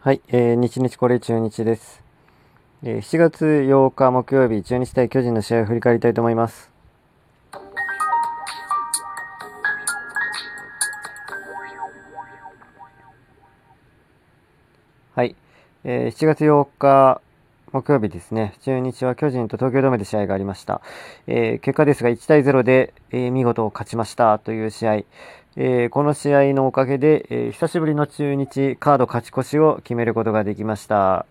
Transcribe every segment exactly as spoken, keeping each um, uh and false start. はい、えー、日日これ中日です、えー、しちがつようか木曜日、中日対巨人の試合を振り返りたいと思います。はい、えー、しちがつようか木曜日ですね。中日は巨人と東京ドームで試合がありました、えー、結果ですがいちたいゼロで、えー、見事勝ちましたという試合、えー、この試合のおかげで、えー、久しぶりの中日カード勝ち越しを決めることができました。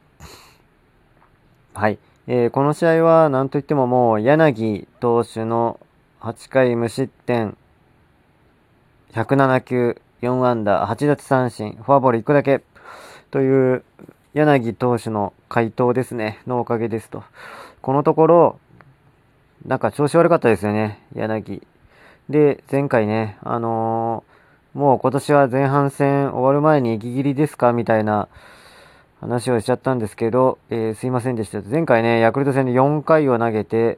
はい、えー、この試合はなんといってももう柳投手のはちかい無失点、ひゃくななきゅう、よんあんだ、はちだつ三振、フォアボールいっこだけという柳投手の快投ですねのおかげですと。このところなんか調子悪かったですよね、柳で。前回ね、あのー、もう今年は前半戦終わる前にギリギリですかみたいな話をしちゃったんですけど、えー、すいませんでした。前回ね、ヤクルト戦でよんかいを投げて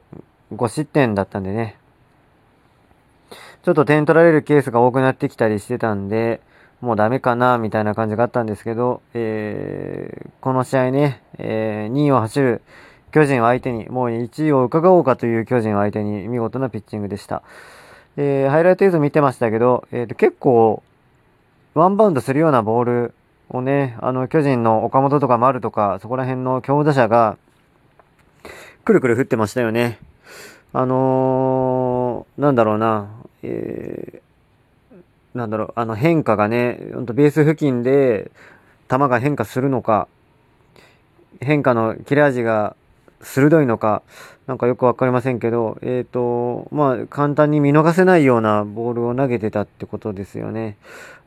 ごしってんだったんでね、ちょっと点取られるケースが多くなってきたりしてたんで、もうダメかなみたいな感じがあったんですけど、えー、この試合ね、えー、にいを走る巨人を相手に、もういちいを伺おうかという巨人を相手に見事なピッチングでした。えー、ハイライト映像見てましたけど、えー、と結構ワンバウンドするようなボールをね、あの巨人の岡本とか丸とかそこら辺の強打者がくるくる振ってましたよね。あのー、なんだろうな、えーなんだろう、あの変化がね、ベース付近で球が変化するのか、変化の切れ味が鋭いのか、なんかよく分かりませんけど、えっと、まあ簡単に見逃せないようなボールを投げてたってことですよね。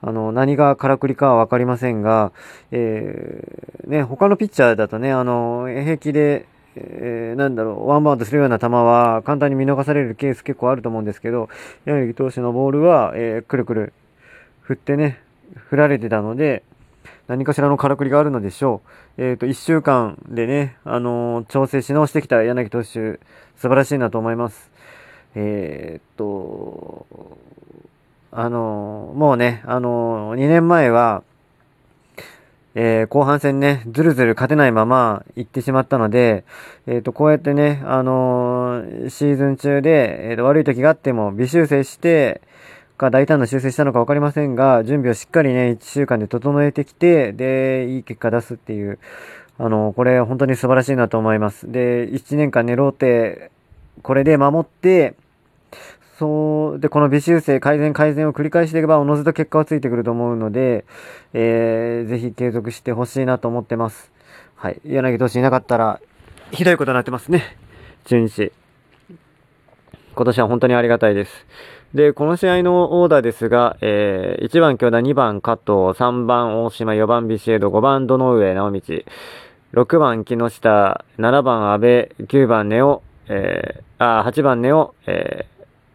あの何がからくりかは分かりませんが、えー、ね、他のピッチャーだとね、あの平気で、えー、なんだろう、ワンバウンドするような球は簡単に見逃されるケース結構あると思うんですけど、柳投手のボールは、えー、くるくる振ってね、振られてたので、何かしらのからくりがあるのでしょう。えーと、いっしゅうかんでね、あのー、調整し直してきた柳投手、素晴らしいなと思います。えーと、あのー、もうね、あのー、にねんまえは、えー、後半戦ね、ずるずる勝てないまま行ってしまったので、えーと、こうやってね、あのー、シーズン中で、えーと、悪い時があっても微修正してか大胆な修正したのか分かりませんが、準備をしっかりね、いっしゅうかんで整えてきて、で、いい結果出すっていう、あのー、これ本当に素晴らしいなと思います。で、いちねんかんね、ローテ、これで守って、そうでこの微修正改善改善を繰り返していけばおのずと結果はついてくると思うので、えー、ぜひ継続してほしいなと思ってます。はい、柳投手いなかったらひどいことになってますね、中日。今年は本当にありがたいです。で、この試合のオーダーですが、えー、いちばん京田、にばん加藤、さんばん大島、よばんビシエド、ごばん堂上直道、ろくばん木下、ななばん阿部、きゅうばん根尾、えー、あはちばん根尾、えー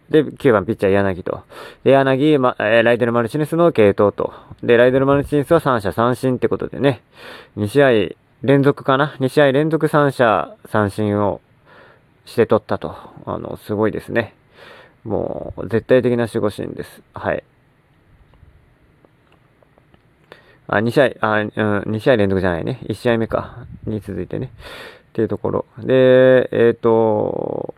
で、きゅうばんピッチャー柳と。で、柳、ま、えー、ライデル・マルチネスの継投と。で、ライデル・マルチネスはさん者三振ってことでね、にしあいれんぞくかな ?に 試合連続さん者三振をして取ったと。あの、すごいですね。もう、絶対的な守護神です。はい。あ、に試合、あ、うん、に試合連続じゃないね。いち試合目か。に続いてね。っていうところ。で、えっと、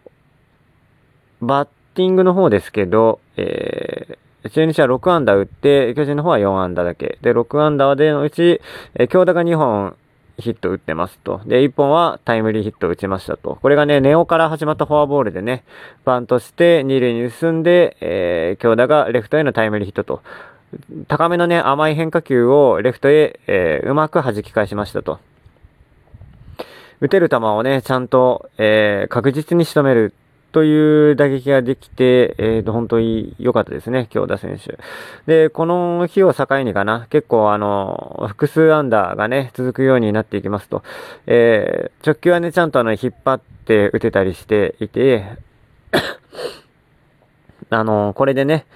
バッバッティングの方ですけど、えー、中日はろくあんだ打って、巨人の方はよんあんだだけ。で、ろくあんだでのうち、えー、京田がにほんヒット打ってますと。で、いっぽんはタイムリーヒット打ちましたと。これがね、根尾から始まったフォアボールでね、バントしてに塁に進んで、えー、京田がレフトへのタイムリーヒットと。高めのね、甘い変化球をレフトへ、えー、うまく弾き返しましたと。打てる球をね、ちゃんと、えー、確実に仕留めるという打撃ができて、えーと、本当に良かったですね、京田選手。で、この日を境にかな、結構あの、複数安打がね、続くようになっていきますと。えー、直球はね、ちゃんとあの、引っ張って打てたりしていて、あの、これでね、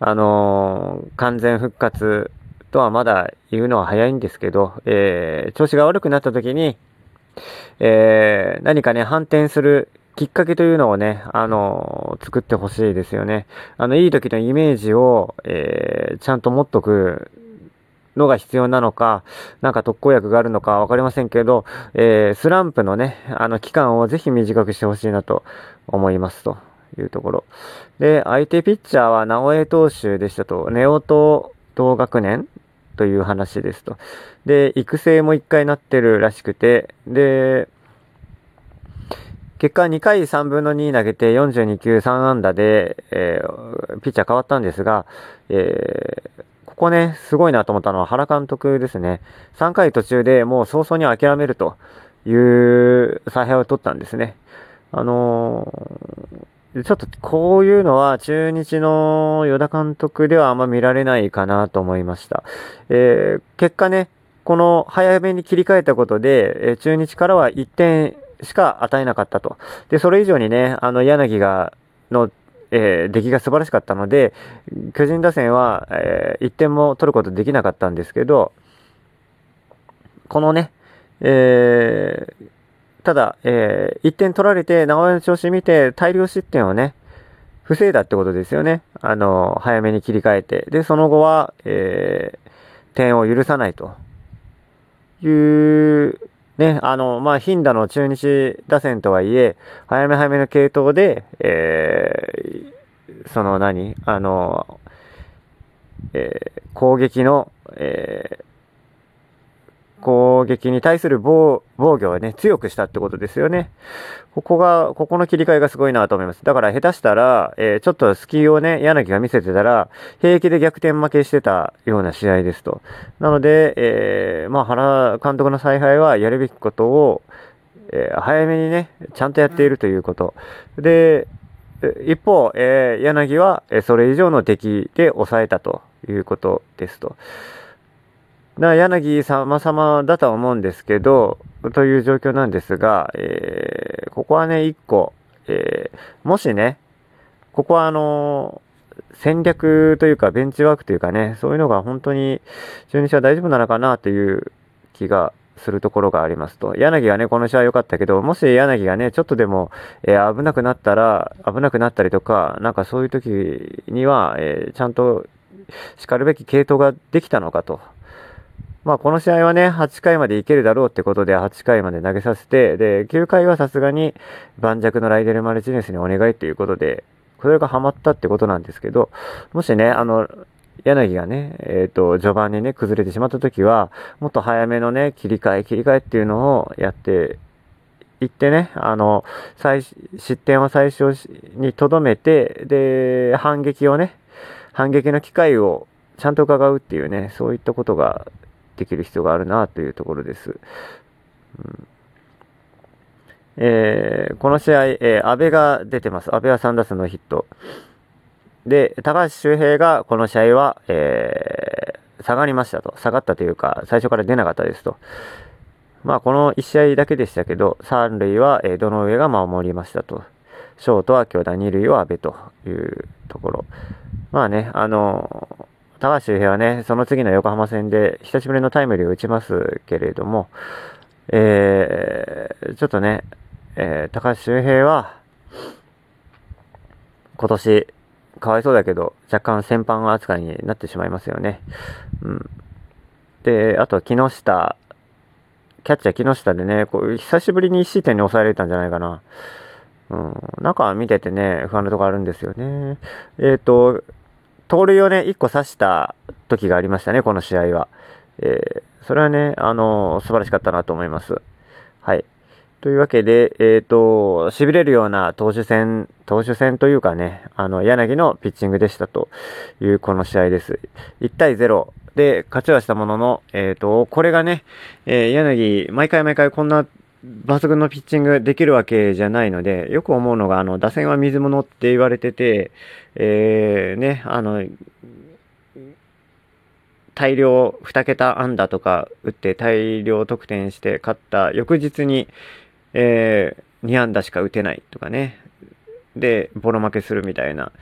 あの、完全復活とはまだ言うのは早いんですけど、えー、調子が悪くなった時に、えー、何かね、反転するきっかけというのをね、あのー、作ってほしいですよね。あの、いい時のイメージを、えー、ちゃんと持っとくのが必要なのか、なんか特効薬があるのか分かりませんけど、えー、スランプのね、あの期間をぜひ短くしてほしいなと思いますというところ。で、相手ピッチャーは直江投手でしたと、根尾と同学年という話ですと。で、育成もいっかいなってるらしくて、で、結果にかいさんぶんのに投げてよんじゅうにきゅうさん安打で、えー、ピッチャー変わったんですが、えー、ここね、すごいなと思ったのは原監督ですね。さんかい途中でもう早々に諦めるという采配を取ったんですね。あのー、ちょっとこういうのは中日の与田監督ではあんま見られないかなと思いました。えー、結果ね、この早めに切り替えたことで、中日からはいってん、しか与えなかったと。で、それ以上にね、あの柳がの、えー、出来が素晴らしかったので、巨人打線は、えー、いってんも取ることできなかったんですけど、このね、えー、ただ、えー、いってん取られて長屋の調子見て大量失点をね防いだってことですよね。あの早めに切り替えて、でその後は、えー、点を許さないという。ね、あの、まあ、頻打の中日打線とはいえ、早め早めの継投で、えー、その何、あの、えー、攻撃の、えー、攻撃に対する防、防御をね、強くしたってことですよね。ここが、ここの切り替えがすごいなと思います。だから下手したら、えー、ちょっと隙をね、柳が見せてたら、平気で逆転負けしてたような試合ですと。なので、えー、まあ原監督の采配はやるべきことを、えー、早めにね、ちゃんとやっているということ。で、一方、えー、柳はそれ以上の出来で抑えたということですと。な柳様々だとは思うんですけど、という状況なんですが、えー、ここはね、一個、えー、もしね、ここはあのー、戦略というか、ベンチワークというかね、そういうのが本当に中日は大丈夫なのかなという気がするところがありますと。柳がね、この試合良かったけど、もし柳がね、ちょっとでも、えー、危なくなったら、危なくなったりとか、なんかそういう時には、えー、ちゃんと叱るべき継投ができたのかと。まあ、この試合はね、はっかいまでいけるだろうってことで、はっかいまで投げさせて、で、きゅうかいはさすがに、盤石のライデル・マルチネスにお願いということで、それがハマったってことなんですけど、もしね、あの、柳がね、えっと、序盤にね、崩れてしまったときは、もっと早めのね、切り替え、切り替えっていうのをやっていってね、あの、最、失点は最小にとどめて、で、反撃をね、反撃の機会をちゃんと伺うっていうね、そういったことが、できる必要があるなというところです。うんえー、この試合、えー、安倍が出てます。安倍はさん打数のヒット。で、高橋周平がこの試合は、えー、下がりましたと。下がったというか、最初から出なかったですと。まあ、このいち試合だけでしたけど、さん塁は、えー、堂上が守りましたと。ショートは京田、に塁は安倍というところ。まあね、あのー高橋周平はね、その次の横浜戦で久しぶりのタイムリーを打ちますけれども、えー、ちょっとね、えー、高橋周平は今年かわいそうだけど若干先般扱いになってしまいますよね。うん、で、あと木下、キャッチャー木下でね、こう久しぶりにいちしってんに抑えられたんじゃないかな。うん、なんか見ててね、不安なところあるんですよね。えっと盗塁をね、いっこ刺した時がありましたね、この試合は。えー、それはね、あのー、素晴らしかったなと思います。はい。というわけで、えっと、痺れるような投手戦、投手戦というかね、あの、柳のピッチングでしたというこの試合です。いちたいゼロで勝ちはしたものの、えっと、これがね、えー、柳、毎回毎回こんな抜群のピッチングできるわけじゃないので、よく思うのが、あの、打線は水物って言われてて、えー、ね、あの、大量にけた安打とか打って大量得点して勝った翌日に、えー、に安打しか打てないとかね、で、ボロ負けするみたいな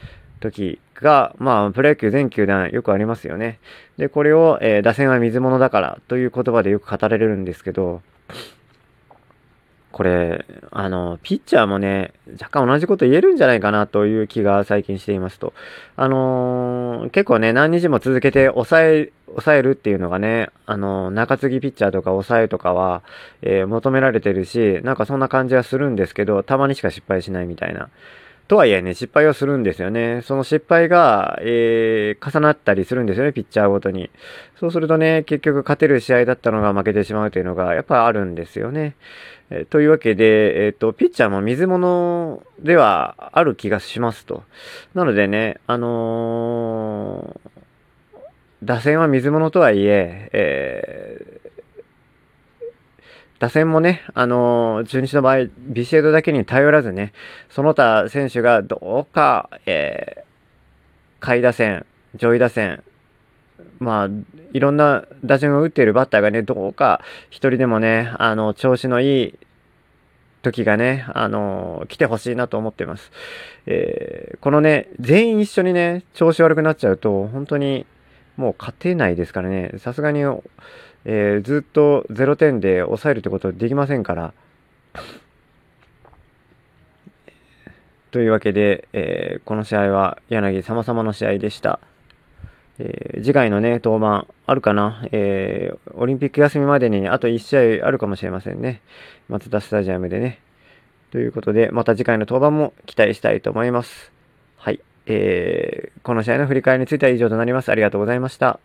時が、まあ、プロ野球全球団よくありますよね。で、これを、えー、打線は水物だからという言葉でよく語られるんですけど、これ、あの、ピッチャーもね、若干同じこと言えるんじゃないかなという気が最近していますと。あのー、結構ね、何日も続けて抑え、抑えるっていうのがね、あのー、中継ぎピッチャーとか抑えとかは、えー、求められてるし、なんかそんな感じはするんですけど、たまにしか失敗しないみたいな。とはいえね、失敗をするんですよね。その失敗が、えー、重なったりするんですよね、ピッチャーごとに。そうするとね、結局勝てる試合だったのが負けてしまうというのがやっぱあるんですよね。えー、というわけで、えっと、ピッチャーも水物ではある気がしますと。なのでね、あのー、打線は水物とはいえ、えー打線もね、あのー、中日の場合、ビシエドだけに頼らずね、その他選手がどうか、えー、下位打線、上位打線、まあ、いろんな打順を打っているバッターがね、どうか一人でもね、あの、調子のいい時がね、あのー、来てほしいなと思ってます。えー、このね、全員一緒にね、調子悪くなっちゃうと、本当にもう勝てないですからね、さすがに、えー、ずっとゼロてんで抑えるってことはできませんからというわけで、えー、この試合は柳様々の試合でした。えー、次回のね登板あるかな、えー、オリンピック休みまでにあといち試合あるかもしれませんね、マツダスタジアムでね。ということでまた次回の登板も期待したいと思います。はい、えー、この試合の振り返りについては以上となります。ありがとうございました。